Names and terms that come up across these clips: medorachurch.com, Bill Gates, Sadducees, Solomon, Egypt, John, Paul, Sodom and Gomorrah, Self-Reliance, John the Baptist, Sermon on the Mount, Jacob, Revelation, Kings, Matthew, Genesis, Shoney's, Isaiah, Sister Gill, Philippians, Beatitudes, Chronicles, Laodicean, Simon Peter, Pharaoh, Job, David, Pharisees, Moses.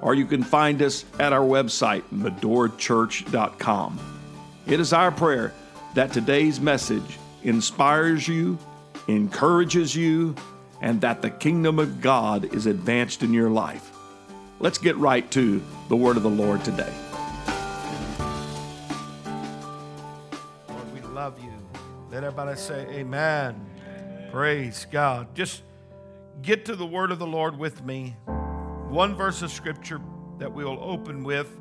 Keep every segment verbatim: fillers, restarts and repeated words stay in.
or you can find us at our website, medora church dot com. It is our prayer that today's message inspires you, encourages you, and that the kingdom of God is advanced in your life. Let's get right to the word of the Lord today. Lord, we love you. Let everybody say amen. Amen. Praise God. Just get to the word of the Lord with me. One verse of scripture that we'll open with.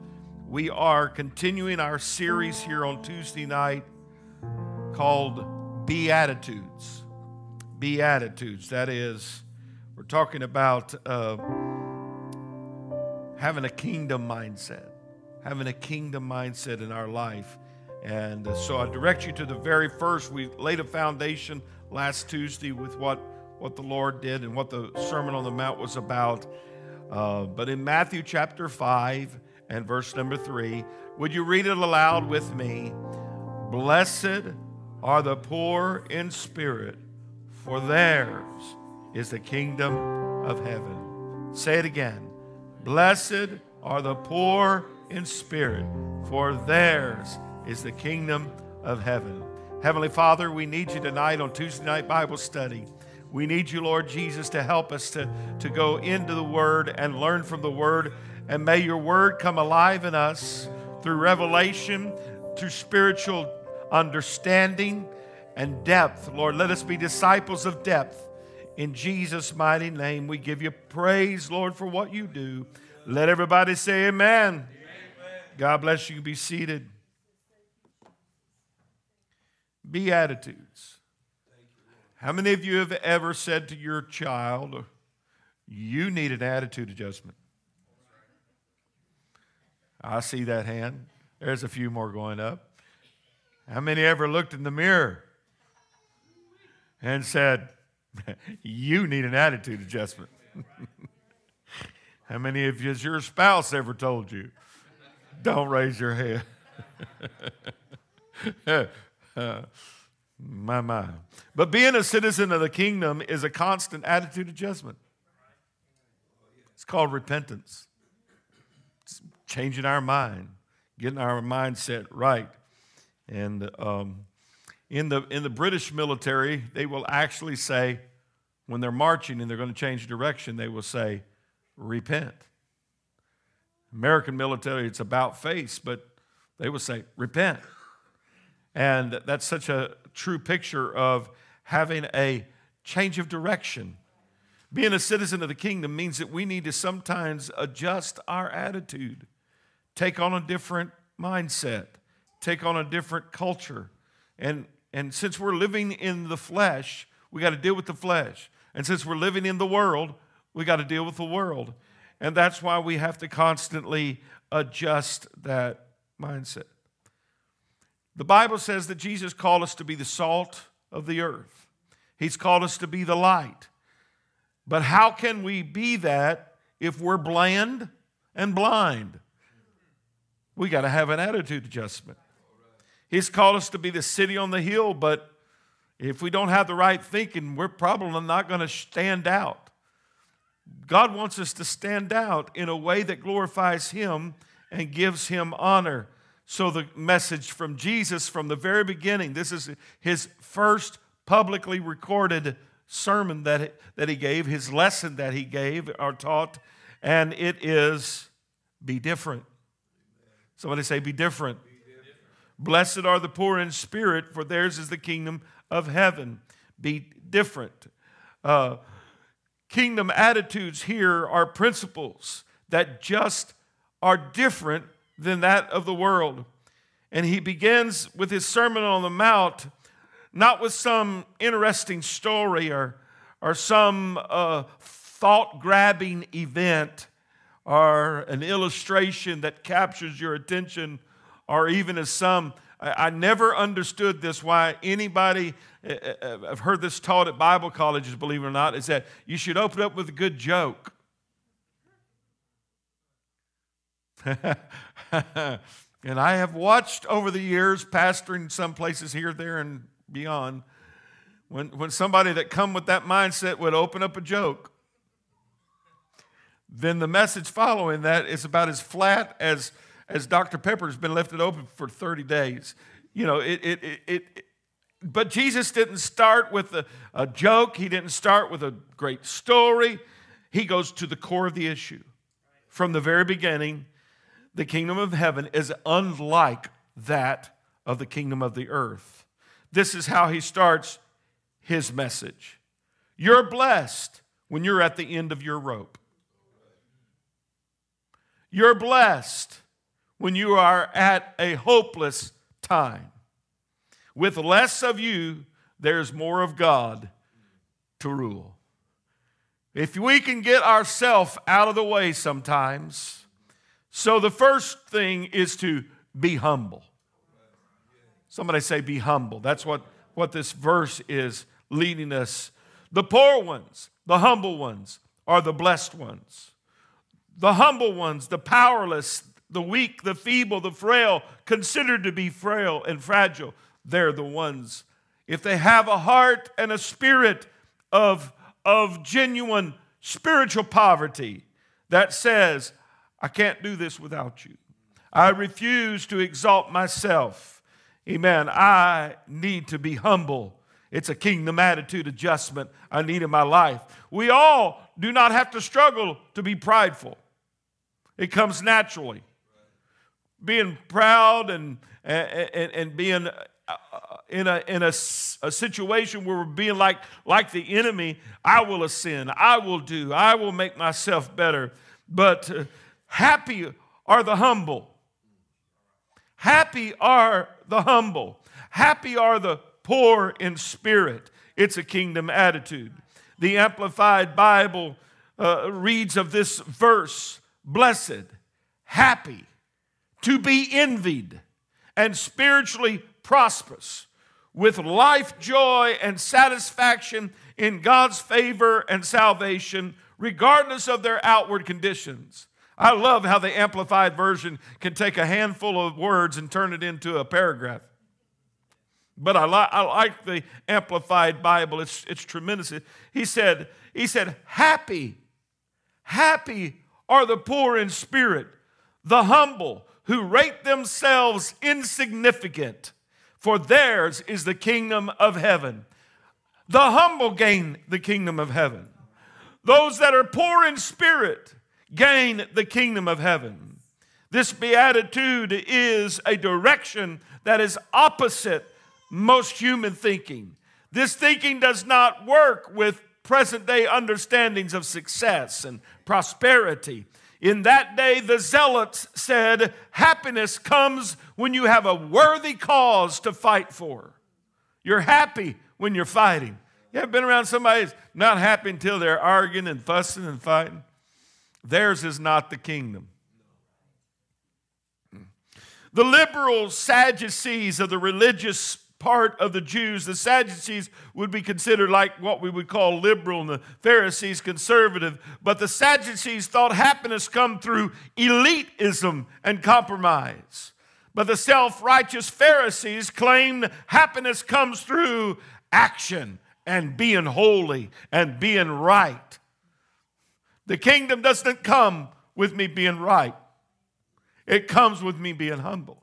We are continuing our series here on Tuesday night called Beatitudes. Beatitudes, that is, we're talking about uh, having a kingdom mindset, having a kingdom mindset in our life. And so I direct you to the very first. We laid a foundation last Tuesday with what, what the Lord did and what the Sermon on the Mount was about. Uh, but in Matthew chapter five and verse number three, would you read it aloud with me? Blessed are the poor in spirit, for theirs is the kingdom of heaven. Say it again. Blessed are the poor in spirit, for theirs is the kingdom of heaven. Heavenly Father, we need you tonight on Tuesday night Bible study. We need you, Lord Jesus, to help us to, to go into the Word and learn from the Word. And may your Word come alive in us through revelation, through spiritual understanding, and depth. Lord, let us be disciples of depth. In Jesus' mighty name, we give you praise, Lord, for what you do. Let everybody say amen. Amen. God bless you. Be seated. Beatitudes. How many of you have ever said to your child, you need an attitude adjustment? I see that hand. There's a few more going up. How many ever looked in the mirror and said, you need an attitude adjustment? How many of you, has your spouse ever told you? Don't raise your hand. uh, my, my. But being a citizen of the kingdom is a constant attitude adjustment. It's called repentance. It's changing our mind, getting our mindset right. And um In the in the British military, they will actually say, when they're marching and they're going to change direction, they will say, repent. American military, it's about face, but they will say, repent. And that's such a true picture of having a change of direction. Being a citizen of the kingdom means that we need to sometimes adjust our attitude, take on a different mindset, take on a different culture. And And since we're living in the flesh, we got to deal with the flesh. And since we're living in the world, we got to deal with the world. And that's why we have to constantly adjust that mindset. The Bible says that Jesus called us to be the salt of the earth. He's called us to be the light. But how can we be that if we're bland and blind? We got to have an attitude adjustment. He's called us to be the city on the hill, but if we don't have the right thinking, we're probably not going to stand out. God wants us to stand out in a way that glorifies Him and gives Him honor. So the message from Jesus from the very beginning, this is His first publicly recorded sermon that, that He gave, His lesson that He gave or taught, and it is, be different. Somebody say, be different. Blessed are the poor in spirit, for theirs is the kingdom of heaven. Be different. Uh, kingdom attitudes here are principles that just are different than that of the world. And he begins with his Sermon on the Mount, not with some interesting story or, or some uh, thought-grabbing event or an illustration that captures your attention or even as some, I never understood this, why anybody, I've heard this taught at Bible colleges, believe it or not, is that you should open up with a good joke. And I have watched over the years, pastoring some places here, there, and beyond, when, when somebody that come with that mindset would open up a joke, then the message following that is about as flat as, as Doctor Pepper has been left it open for thirty days. You know, it, it, it, it, it but Jesus didn't start with a, a joke. He didn't start with a great story. He goes to the core of the issue. From the very beginning, the kingdom of heaven is unlike that of the kingdom of the earth. This is how he starts his message. You're blessed when you're at the end of your rope. You're blessed when you are at a hopeless time. With less of you, there's more of God to rule. If we can get ourselves out of the way sometimes. So the first thing is to be humble. Somebody say be humble. That's what, what this verse is leading us. The poor ones, the humble ones, are the blessed ones. The humble ones, the powerless, the weak, the feeble, the frail, considered to be frail and fragile, they're the ones. If they have a heart and a spirit of, of genuine spiritual poverty that says, I can't do this without you. I refuse to exalt myself. Amen. I need to be humble. It's a kingdom attitude adjustment I need in my life. We all do not have to struggle to be prideful. It comes naturally. Being proud and, and, and being in, a, in a, a situation where we're being like, like the enemy, I will ascend, I will do, I will make myself better. But uh, happy are the humble. Happy are the humble. Happy are the poor in spirit. It's a kingdom attitude. The Amplified Bible uh, reads of this verse, blessed, happy, to be envied, and spiritually prosperous, with life joy and satisfaction in God's favor and salvation, regardless of their outward conditions. I love how the Amplified Version can take a handful of words and turn it into a paragraph. But I, li I like the Amplified Bible. It's, it's tremendous. He said, he said, happy, happy are the poor in spirit, the humble who rate themselves insignificant, for theirs is the kingdom of heaven. The humble gain the kingdom of heaven. Those that are poor in spirit gain the kingdom of heaven. This beatitude is a direction that is opposite most human thinking. This thinking does not work with present-day understandings of success and prosperity. In that day, the zealots said, happiness comes when you have a worthy cause to fight for. You're happy when you're fighting. You ever been around somebody who's not happy until they're arguing and fussing and fighting? Theirs is not the kingdom. The liberal Sadducees of the religious part of the Jews, the Sadducees would be considered like what we would call liberal and the Pharisees conservative. But the Sadducees thought happiness come through elitism and compromise. But the self-righteous Pharisees claimed happiness comes through action and being holy and being right. The kingdom doesn't come with me being right. It comes with me being humble.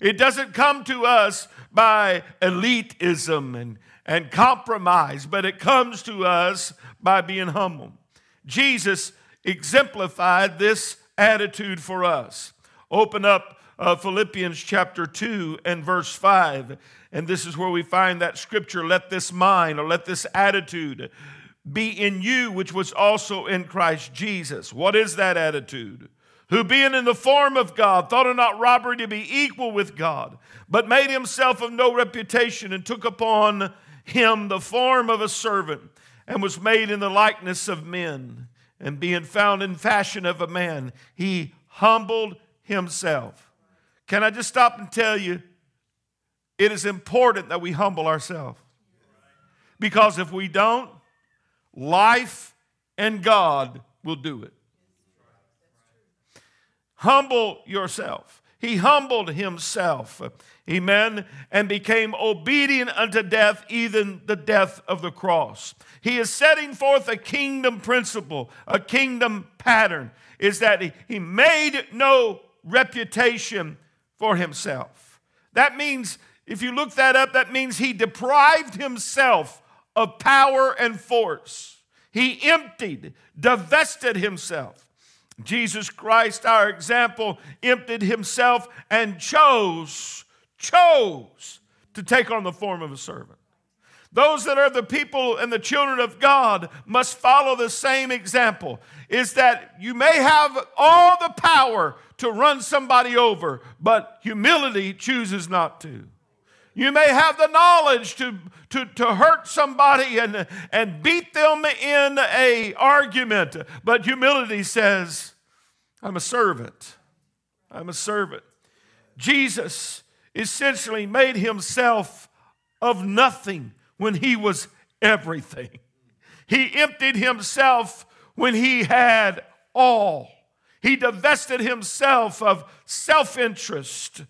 It doesn't come to us by elitism and, and compromise, but it comes to us by being humble. Jesus exemplified this attitude for us. Open up uh, Philippians chapter two and verse five, and this is where we find that scripture, let this mind or let this attitude be in you, which was also in Christ Jesus. What is that attitude? Who being in the form of God, thought it not robbery to be equal with God, but made himself of no reputation, and took upon him the form of a servant, and was made in the likeness of men. And being found in fashion of a man, he humbled himself, Can I just stop and tell you, it is important that we humble ourselves. Because if we don't, life and God will do it. Humble yourself. He humbled himself, amen, and became obedient unto death, even the death of the cross. He is setting forth a kingdom principle, a kingdom pattern, is that he, he made no reputation for himself. That means, if you look that up, that means he deprived himself of power and force. He emptied, divested himself. Jesus Christ, our example, emptied himself and chose, chose to take on the form of a servant. Those that are the people and the children of God must follow the same example. Is that you may have all the power to run somebody over, but humility chooses not to. You may have the knowledge to, to, to hurt somebody and, and beat them in an argument. But humility says, I'm a servant. I'm a servant. Jesus essentially made himself of nothing when he was everything. He emptied himself when he had all. He divested himself of self-interest.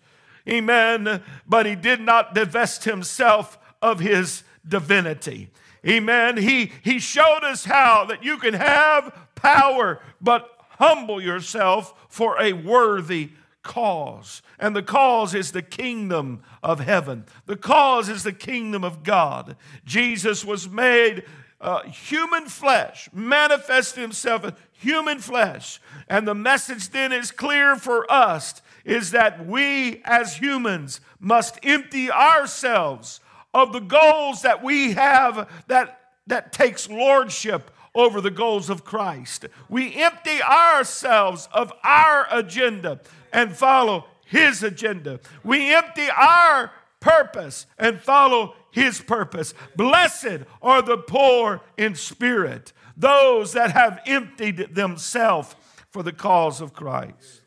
Amen. But he did not divest himself of his divinity. Amen. He, he showed us how that you can have power, but humble yourself for a worthy cause. And the cause is the kingdom of heaven. The cause is the kingdom of God. Jesus was made uh, human flesh, manifested himself in human flesh. And the message then is clear for us, is that we as humans must empty ourselves of the goals that we have that, that takes lordship over the goals of Christ. We empty ourselves of our agenda and follow his agenda. We empty our purpose and follow his purpose. Blessed are the poor in spirit, those that have emptied themselves for the cause of Christ.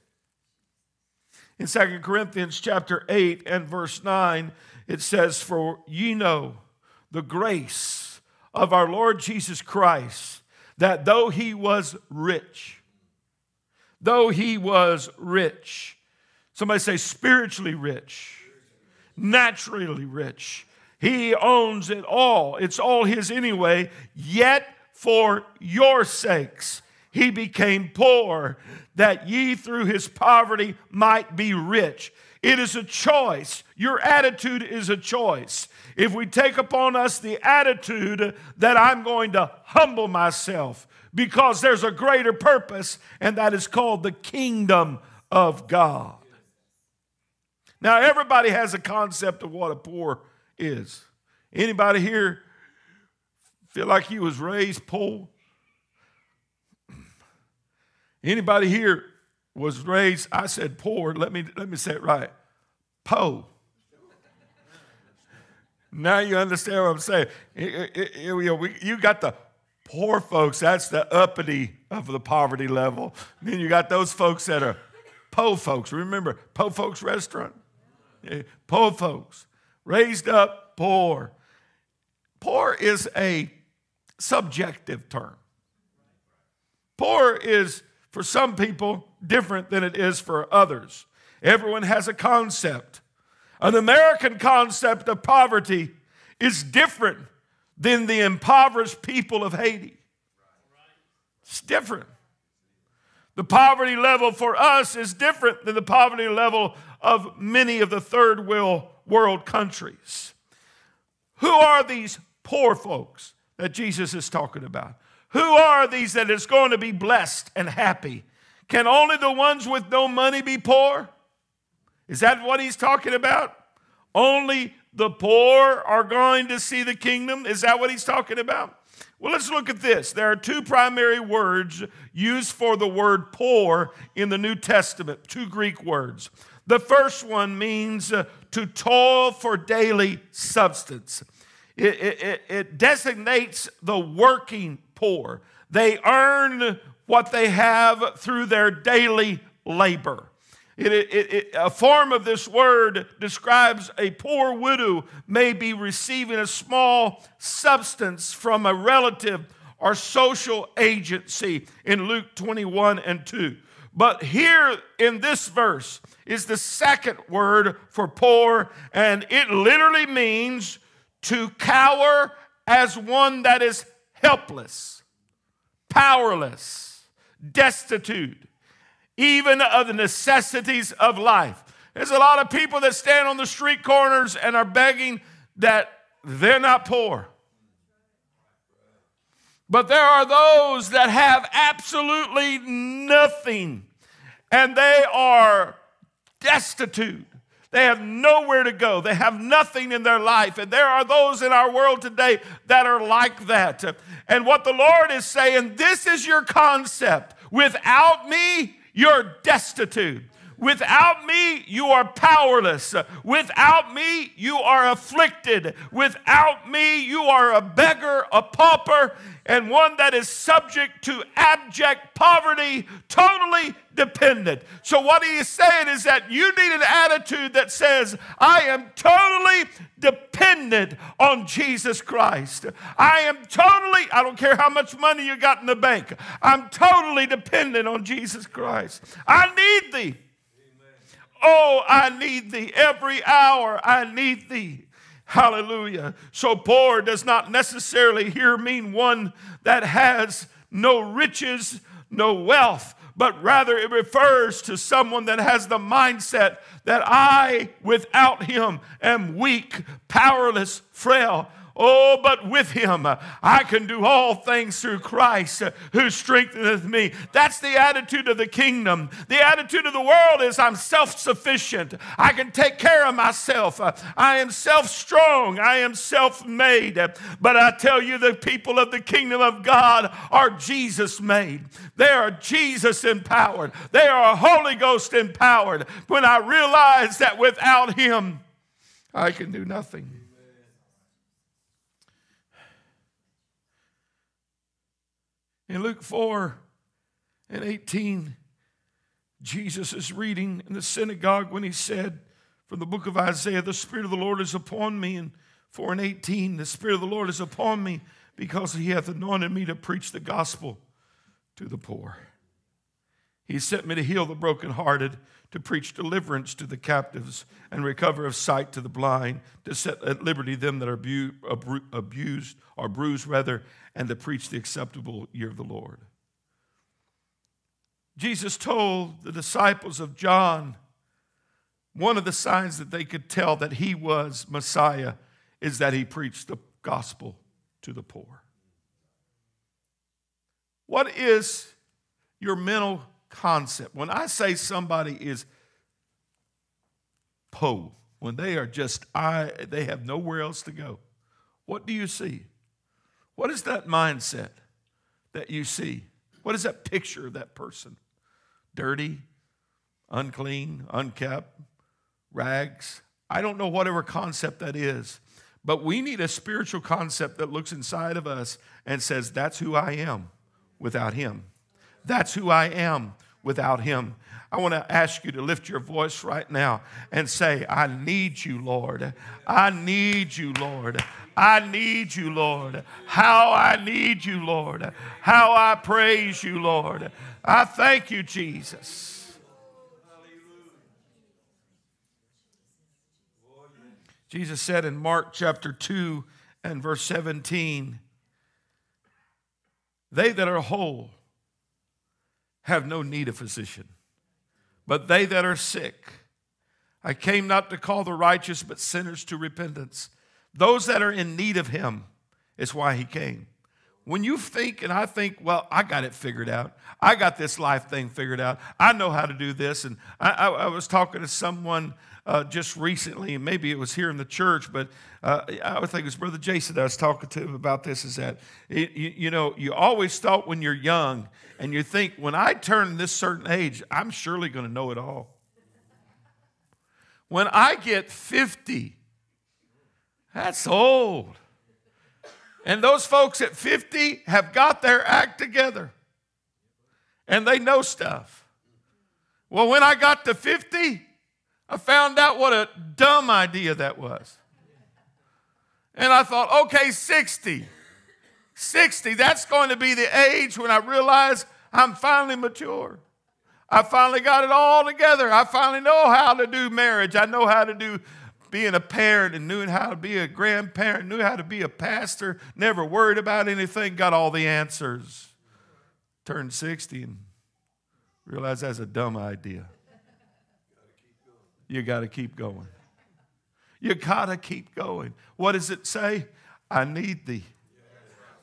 In Second Corinthians chapter eight and verse nine, it says, "For ye know the grace of our Lord Jesus Christ, that though he was rich, though he was rich," somebody say spiritually rich, naturally rich, he owns it all. It's all his anyway, yet for your sakes he became poor, that ye through his poverty might be rich. It is a choice. Your attitude is a choice. If we take upon us the attitude that I'm going to humble myself because there's a greater purpose, and that is called the kingdom of God. Now, everybody has a concept of what a poor is. Anybody here feel like he was raised poor? Anybody here was raised, I said poor, let me, let me say it right, po. Now you understand what I'm saying. It, it, it, you, know, we, you got the poor folks, that's the uppity of the poverty level. Then you got those folks that are po folks. Remember, po folks restaurant. Yeah, po folks, raised up poor. Poor is a subjective term. Poor is, for some people, different than it is for others. Everyone has a concept. An American concept of poverty is different than the impoverished people of Haiti. It's different. The poverty level for us is different than the poverty level of many of the third world countries. Who are these poor folks that Jesus is talking about? Who are these that is going to be blessed and happy? Can only the ones with no money be poor? Is that what he's talking about? Only the poor are going to see the kingdom? Is that what he's talking about? Well, let's look at this. There are two primary words used for the word poor in the New Testament, two Greek words. The first one means uh, to toil for daily substance. It, it, it designates the working poor. They earn what they have through their daily labor. It, it, it, a form of this word describes a poor widow may be receiving a small substance from a relative or social agency in Luke twenty-one and two. But here in this verse is the second word for poor, and it literally means to cower as one that is helpless, powerless, destitute, even of the necessities of life. There's a lot of people that stand on the street corners and are begging that they're not poor. But there are those that have absolutely nothing, and they are destitute. They have nowhere to go. They have nothing in their life. And there are those in our world today that are like that. And what the Lord is saying, this is your concept. Without me, you're destitute. Without me, you are powerless. Without me, you are afflicted. Without me, you are a beggar, a pauper, and one that is subject to abject poverty, totally dependent. So what he is saying is that you need an attitude that says, I am totally dependent on Jesus Christ. I am totally, I don't care how much money you got in the bank, I'm totally dependent on Jesus Christ. I need thee. Amen. Oh, I need thee. Every hour I need thee. Hallelujah. So poor does not necessarily here mean one that has no riches, no wealth, but rather it refers to someone that has the mindset that I, without him, am weak, powerless, frail. Oh, but with him, I can do all things through Christ who strengtheneth me. That's the attitude of the kingdom. The attitude of the world is I'm self-sufficient. I can take care of myself. I am self-strong. I am self-made. But I tell you, the people of the kingdom of God are Jesus-made. They are Jesus-empowered. They are Holy Ghost-empowered. When I realize that without him, I can do nothing. In Luke four and eighteen, Jesus is reading in the synagogue when he said from the book of Isaiah, the Spirit of the Lord is upon me. And four and eighteen, the Spirit of the Lord is upon me because he hath anointed me to preach the gospel to the poor. He sent me to heal the brokenhearted, to preach deliverance to the captives and recover of sight to the blind, to set at liberty them that are abused or bruised rather, and to preach the acceptable year of the Lord. Jesus told the disciples of John, one of the signs that they could tell that he was Messiah is that he preached the gospel to the poor. What is your mental concept? When I say somebody is po, when they are just I, they have nowhere else to go. What do you see? What is that mindset that you see? What is that picture of that person? Dirty, unclean, unkept, rags. I don't know whatever concept that is, but we need a spiritual concept that looks inside of us and says, that's who I am without him. That's who I am without him. I want to ask you to lift your voice right now and say, I need you, Lord. I need you, Lord. I need you, Lord. How I need you, Lord. How I praise you, Lord. I thank you, Jesus. Jesus said in Mark chapter two and verse seventeen, they that are whole have no need of physician, but they that are sick. I came not to call the righteous, but sinners to repentance. Those that are in need of him is why he came. When you think, and I think, well, I got it figured out. I got this life thing figured out. I know how to do this. And I, I, I was talking to someone uh, just recently, and maybe it was here in the church, but uh, I would think it was Brother Jason that I was talking to him about this, is that, it, you, you know, you always thought when you're young, and you think, when I turn this certain age, I'm surely going to know it all. When I get fifty, that's old. And those folks at fifty have got their act together. And they know stuff. Well, when I got to fifty, I found out what a dumb idea that was. And I thought, okay, sixty. sixty, that's going to be the age when I realize I'm finally mature. I finally got it all together. I finally know how to do marriage. I know how to do being a parent and knew how to be a grandparent, knew how to be a pastor, never worried about anything, got all the answers. Turned sixty and realized that's a dumb idea. You got to keep going. You got to keep going. What does it say? I need thee.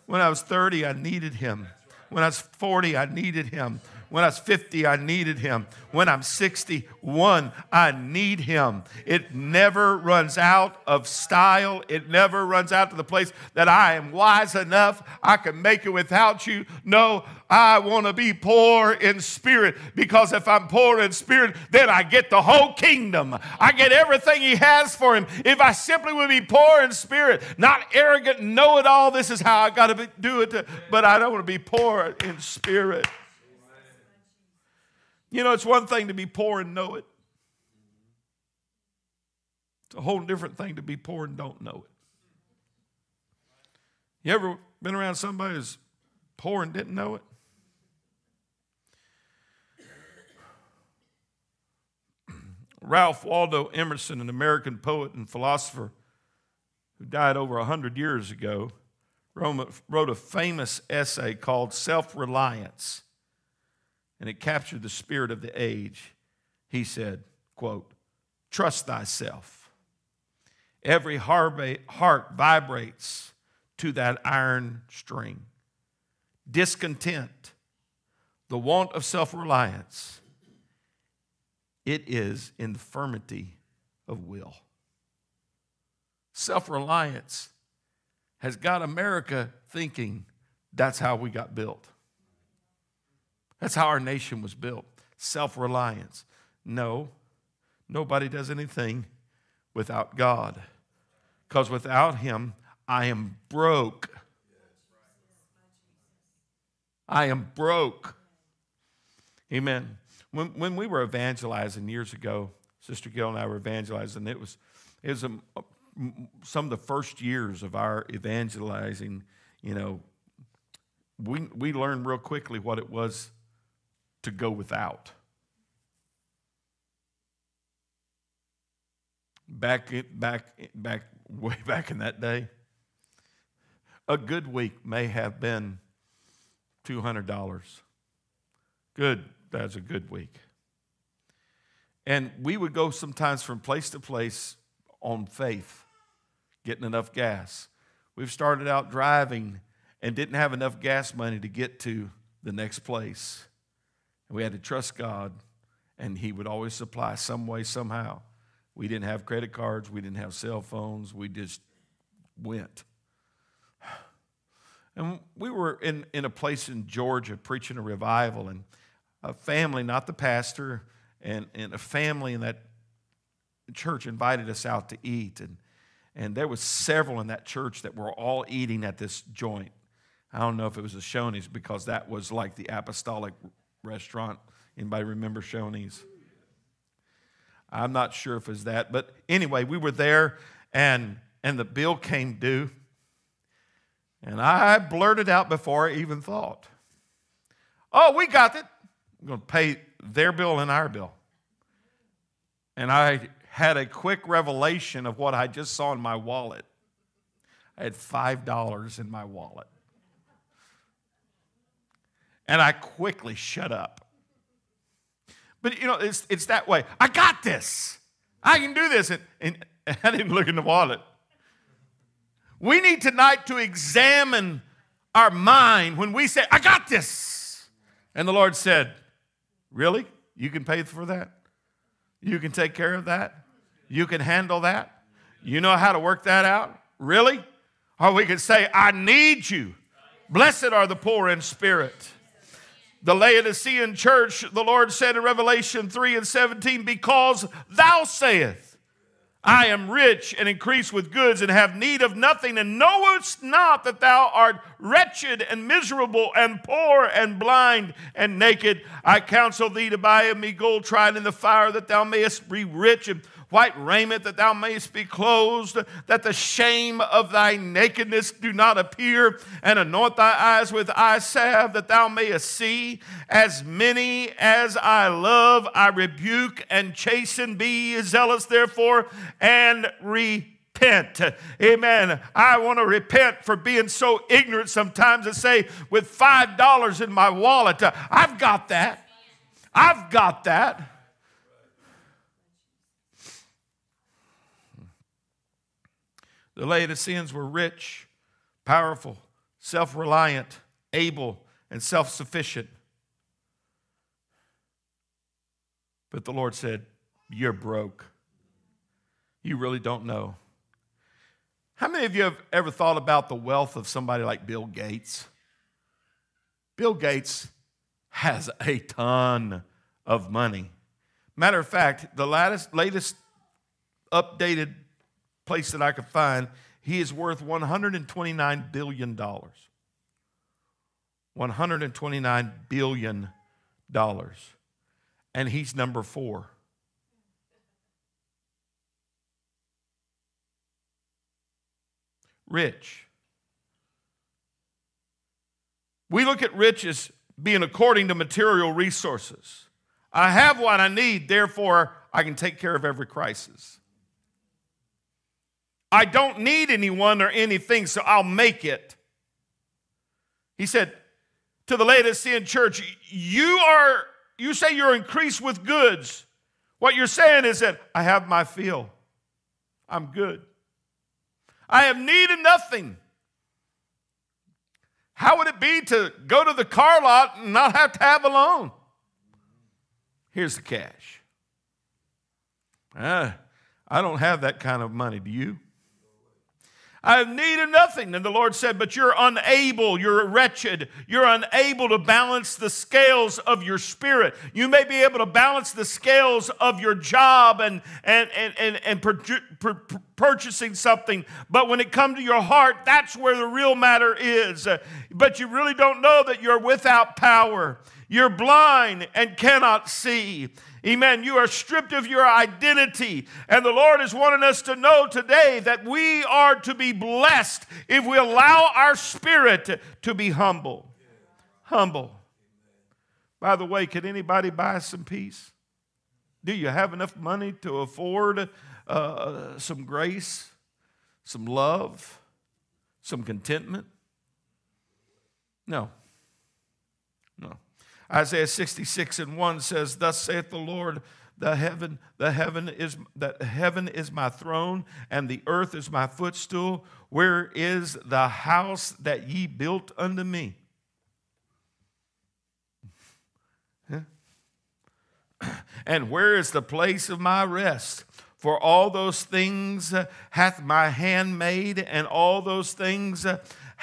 When I was thirty, I needed him. When I was forty, I needed him. When I was fifty, I needed him. When I'm sixty-one, I need him. It never runs out of style. It never runs out to the place that I am wise enough. I can make it without you. No, I want to be poor in spirit, because if I'm poor in spirit, then I get the whole kingdom. I get everything he has for him. If I simply would be poor in spirit, not arrogant, know-it-all, this is how I got to do it, to, but I don't want to be poor in spirit. You know, it's one thing to be poor and know it. It's a whole different thing to be poor and don't know it. You ever been around somebody who's poor and didn't know it? Ralph Waldo Emerson, an American poet and philosopher who died over one hundred years ago, wrote a famous essay called Self-Reliance. And it captured the spirit of the age. He said, quote, "Trust thyself. Every heart vibrates to that iron string. Discontent, the want of self-reliance, it is infirmity of will." Self-reliance has got America thinking that's how we got built. That's how our nation was built, self-reliance. No, nobody does anything without God, because without him, I am broke. I am broke. Amen. When, when we were evangelizing years ago, Sister Gill and I were evangelizing. It was, it was a, some of the first years of our evangelizing, you know, we, we learned real quickly what it was to go without. Back, back, back, way back in that day, a good week may have been two hundred dollars. Good, that's a good week. And we would go sometimes from place to place on faith, getting enough gas. We've started out driving and didn't have enough gas money to get to the next place. We had to trust God, and he would always supply some way, somehow. We didn't have credit cards. We didn't have cell phones. We just went. And we were in, in a place in Georgia preaching a revival, and a family, not the pastor, and, and a family in that church invited us out to eat. And, and there was several in that church that were all eating at this joint. I don't know if it was a Shoney's, because that was like the apostolic restaurant. Anybody remember Shoney's? I'm not sure if it's that, but anyway, we were there, and and the bill came due, and I blurted out before I even thought, "Oh, we got it. We're going to pay their bill and our bill." And I had a quick revelation of what I just saw in my wallet. I had five dollars in my wallet. And I quickly shut up. But, you know, it's it's that way. I got this. I can do this. And, and I didn't look in the wallet. We need tonight to examine our mind when we say, "I got this." And the Lord said, "Really? You can pay for that? You can take care of that? You can handle that? You know how to work that out? Really?" Or we could say, "I need you." Blessed are the poor in spirit. The Laodicean church, the Lord said in Revelation three and seventeen, "Because thou sayest, I am rich and increase with goods and have need of nothing, and knowest not that thou art wretched and miserable and poor and blind and naked. I counsel thee to buy of me gold tried in the fire, that thou mayest be rich, and white raiment, that thou mayest be clothed, that the shame of thy nakedness do not appear, and anoint thy eyes with eye salve, that thou mayest see. As many as I love, I rebuke and chasten. Be zealous, therefore, and repent. Repent. Amen. I want to repent for being so ignorant sometimes and say, with five dollars in my wallet, I've got that. I've got that. The Laodiceans were rich, powerful, self-reliant, able, and self-sufficient. But the Lord said, you're broke. You really don't know. How many of you have ever thought about the wealth of somebody like Bill Gates? Bill Gates has a ton of money. Matter of fact, the latest, latest updated place that I could find, he is worth one hundred twenty-nine billion dollars. one hundred twenty-nine billion dollars. And he's number four. Rich. We look at rich as being according to material resources. I have what I need, therefore I can take care of every crisis. I don't need anyone or anything, so I'll make it. He said to the Laodicean church, you are, you say you're increased with goods. What you're saying is that I have my fill. I'm good. I have need of nothing. How would it be to go to the car lot and not have to have a loan? Here's the cash. Ah, I don't have that kind of money, do you? I have need of nothing. And the Lord said, but you're unable, you're wretched, you're unable to balance the scales of your spirit. You may be able to balance the scales of your job and, and, and, and, and pur pur pur purchasing something, but when it comes to your heart, that's where the real matter is. But you really don't know that you're without power. You're blind and cannot see. Amen. You are stripped of your identity. And the Lord is wanting us to know today that we are to be blessed if we allow our spirit to be humble. Humble. By the way, could anybody buy some peace? Do you have enough money to afford uh, some grace, some love, some contentment? No. No. Isaiah sixty-six and one says, thus saith the Lord, the heaven, the heaven is that heaven is my throne, and the earth is my footstool. Where is the house that ye built unto me? And where is the place of my rest? For all those things hath my hand made, and all those things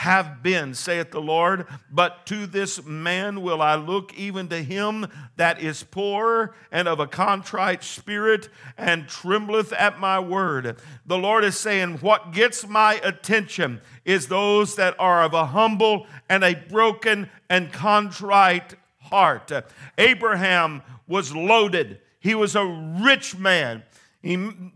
have been, saith the Lord. But to this man will I look, even to him that is poor and of a contrite spirit, and trembleth at my word. The Lord is saying, what gets my attention is those that are of a humble and a broken and contrite heart. Abraham was loaded. He was a rich man.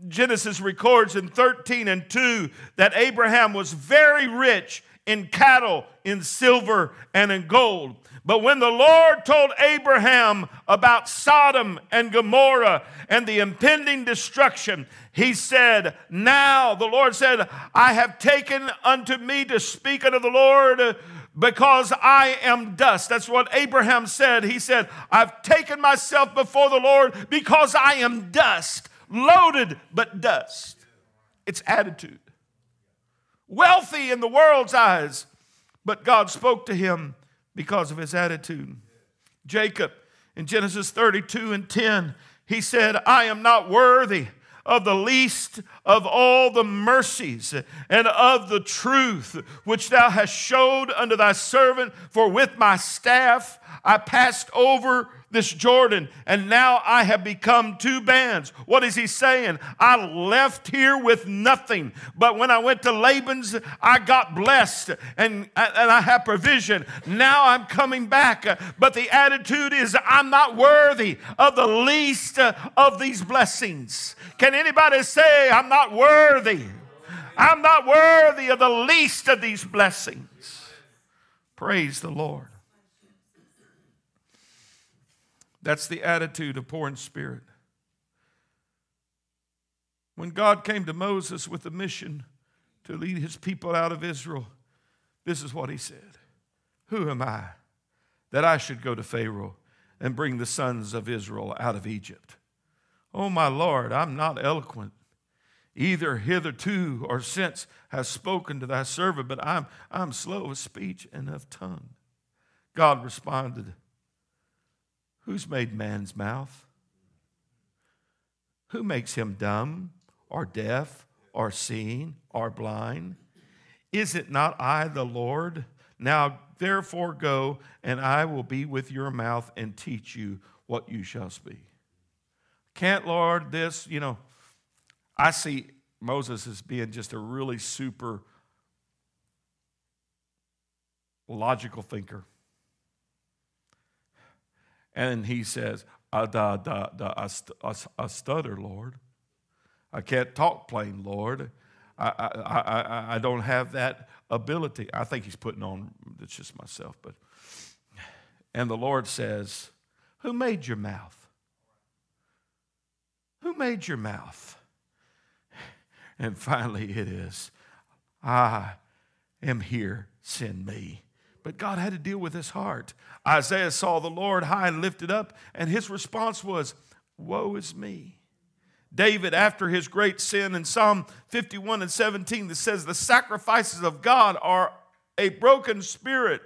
Genesis records in thirteen and two that Abraham was very rich in cattle, in silver, and in gold. But when the Lord told Abraham about Sodom and Gomorrah and the impending destruction, he said, now, the Lord said, I have taken unto me to speak unto the Lord, because I am dust. That's what Abraham said. He said, I've taken myself before the Lord because I am dust. Loaded, but dust. It's attitude. Wealthy in the world's eyes, but God spoke to him because of his attitude. Jacob, in Genesis thirty-two and ten, he said, I am not worthy of the least of all the mercies and of the truth which thou hast showed unto thy servant, for with my staff I passed over this Jordan, and now I have become two bands. What is he saying? I left here with nothing, but when I went to Laban's, I got blessed, and, and I have provision. Now I'm coming back, but the attitude is I'm not worthy of the least of these blessings. Can anybody say, I'm not worthy? I'm not worthy of the least of these blessings. Praise the Lord. That's the attitude of poor in spirit. When God came to Moses with a mission to lead his people out of Israel, this is what he said. Who am I that I should go to Pharaoh and bring the sons of Israel out of Egypt? Oh, my Lord, I'm not eloquent. Either hitherto or since has spoken to thy servant, but I'm, I'm slow of speech and of tongue. God responded, who's made man's mouth? Who makes him dumb or deaf or seeing or blind? Is it not I, the Lord? Now therefore go, and I will be with your mouth and teach you what you shall speak. Can't, Lord, this, you know, I see Moses as being just a really super logical thinker. And he says, I, da, da, da, I, st I, I stutter, Lord. I can't talk plain, Lord. I, I, I, I don't have that ability. I think he's putting on, it's just myself. But. And the Lord says, who made your mouth? Who made your mouth? And finally it is, I am here, send me. But God had to deal with his heart. Isaiah saw the Lord high and lifted up, and his response was, woe is me. David, after his great sin, in Psalm fifty-one and seventeen, that says, the sacrifices of God are a broken spirit,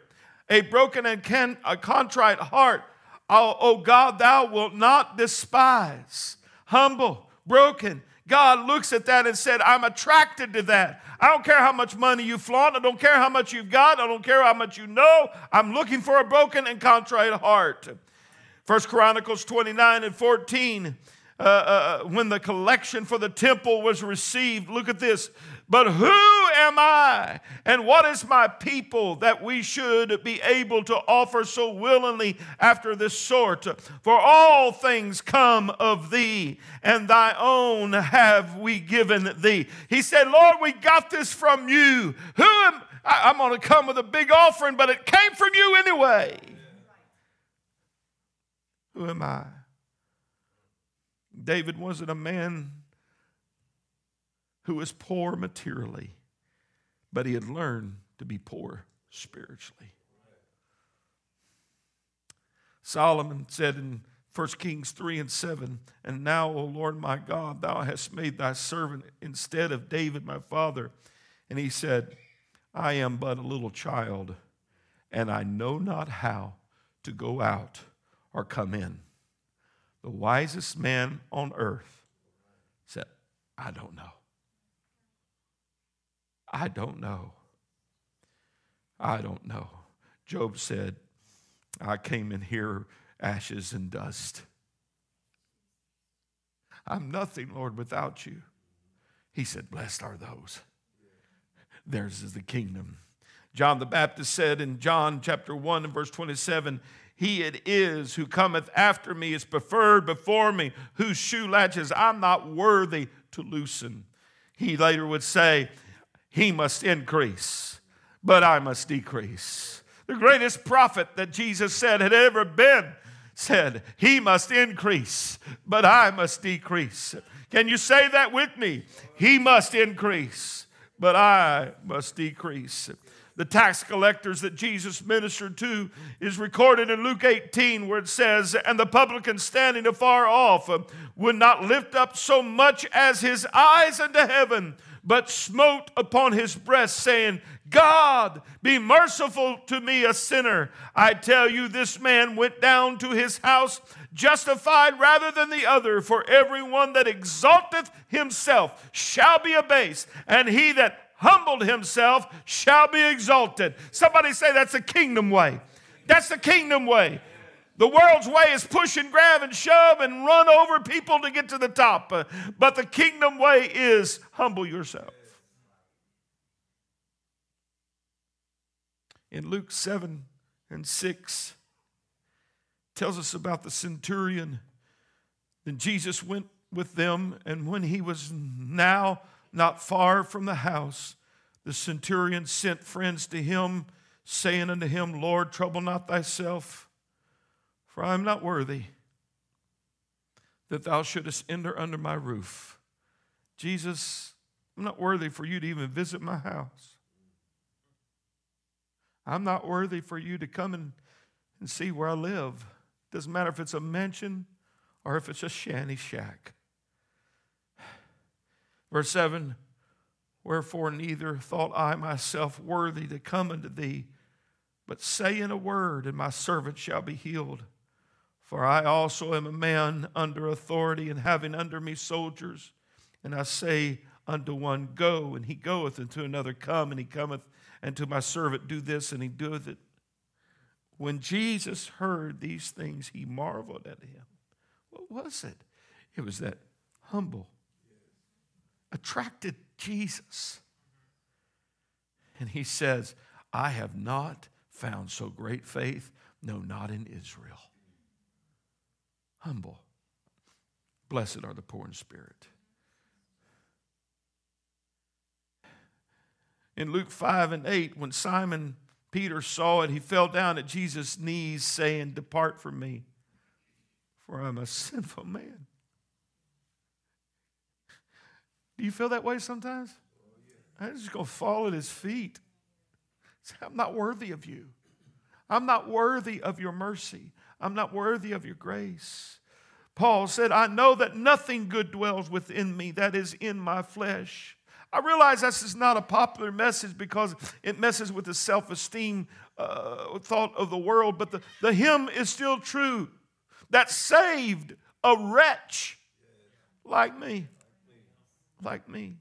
a broken and can, a contrite heart. O, O God, thou wilt not despise. Humble, broken. God looks at that and said, I'm attracted to that. I don't care how much money you flaunt. I don't care how much you've got. I don't care how much you know. I'm looking for a broken and contrite heart. First Chronicles twenty-nine and fourteen, uh, uh, when the collection for the temple was received, look at this. But who am I and what is my people that we should be able to offer so willingly after this sort? For all things come of thee, and thy own have we given thee. He said, Lord, we got this from you. Who am I? I'm going to come with a big offering, but it came from you anyway. Who am I? David wasn't a man who was poor materially, but he had learned to be poor spiritually. Solomon said in First Kings three and seven, and now, O Lord my God, thou hast made thy servant instead of David my father. And he said, I am but a little child, and I know not how to go out or come in. The wisest man on earth said, I don't know. I don't know. I don't know. Job said, I came in here, ashes and dust. I'm nothing, Lord, without you. He said, blessed are those. Theirs is the kingdom. John the Baptist said in John chapter one and verse twenty-seven, he it is who cometh after me is preferred before me, whose shoe latches I'm not worthy to loosen. He later would say, he must increase, but I must decrease. The greatest prophet that Jesus said had ever been said, he must increase, but I must decrease. Can you say that with me? He must increase, but I must decrease. The tax collectors that Jesus ministered to is recorded in Luke eighteen, where it says, and the publican standing afar off would not lift up so much as his eyes unto heaven, but smote upon his breast, saying, God, be merciful to me, a sinner. I tell you, this man went down to his house justified rather than the other, for everyone that exalteth himself shall be abased, and he that humbled himself shall be exalted. Somebody say that's the kingdom way. That's the kingdom way. The world's way is push and grab and shove and run over people to get to the top. But the kingdom way is humble yourself. In Luke seven and six, it tells us about the centurion. Then Jesus went with them, and when he was now not far from the house, the centurion sent friends to him, saying unto him, Lord, trouble not thyself, for I am not worthy that thou shouldest enter under my roof. Jesus, I'm not worthy for you to even visit my house. I'm not worthy for you to come and, and see where I live. Doesn't matter if it's a mansion or if it's a shanty shack. Verse seven, wherefore neither thought I myself worthy to come unto thee, but say in a word, and my servant shall be healed. For I also am a man under authority, and having under me soldiers. And I say unto one, go, and he goeth, and to another, come, and he cometh, and to my servant, do this, and he doeth it. When Jesus heard these things, he marveled at him. What was it? It was that humble, attracted Jesus. And he says, I have not found so great faith, no, not in Israel. Humble. Blessed are the poor in spirit. In Luke five and eight, when Simon Peter saw it, he fell down at Jesus' knees, saying, depart from me, for I'm a sinful man. Do you feel that way sometimes? I'm just going to fall at his feet. I'm not worthy of you. I'm not worthy of your mercy. I'm not worthy of your grace. Paul said, I know that nothing good dwells within me, that is in my flesh. I realize this is not a popular message because it messes with the self-esteem uh, thought of the world, but the, the hymn is still true that saved a wretch like me. Like me.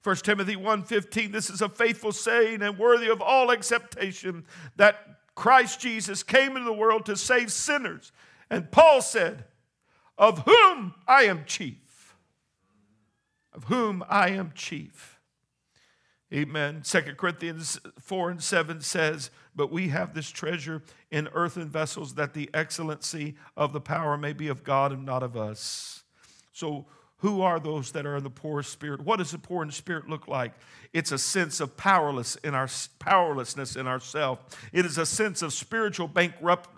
First Timothy one fifteen, this is a faithful saying and worthy of all acceptation, that Christ Jesus came into the world to save sinners. And Paul said, of whom I am chief. Of whom I am chief. Amen. Second Corinthians four and seven says, but we have this treasure in earthen vessels, that the excellency of the power may be of God and not of us. So, who are those that are in the poor spirit? What does the poor in spirit look like? It's a sense of powerless in our powerlessness in ourselves. It is a sense of spiritual bankrupt,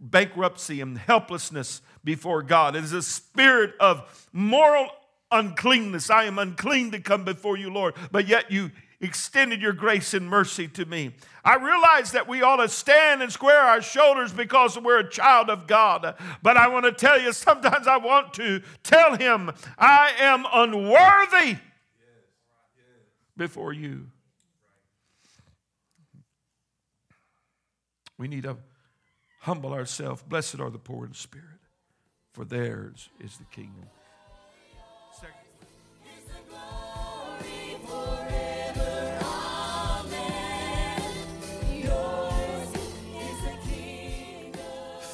bankruptcy and helplessness before God. It is a spirit of moral uncleanness. I am unclean to come before you, Lord, but yet you extended your grace and mercy to me. I realize that we ought to stand and square our shoulders because we're a child of God. But I want to tell you, sometimes I want to tell him, I am unworthy before you. We need to humble ourselves. Blessed are the poor in spirit, for theirs is the kingdom.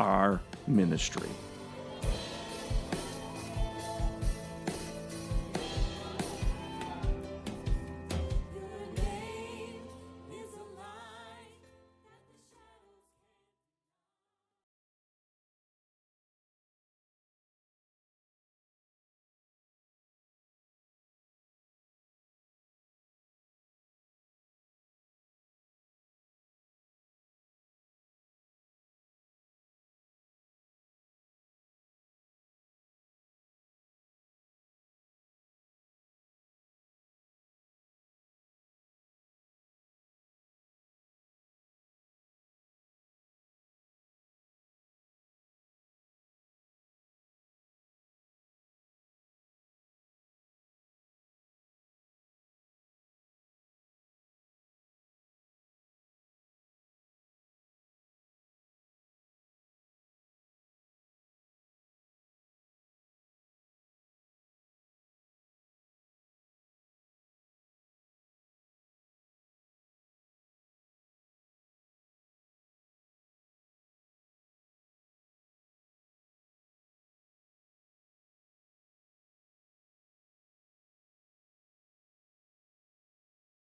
our ministry.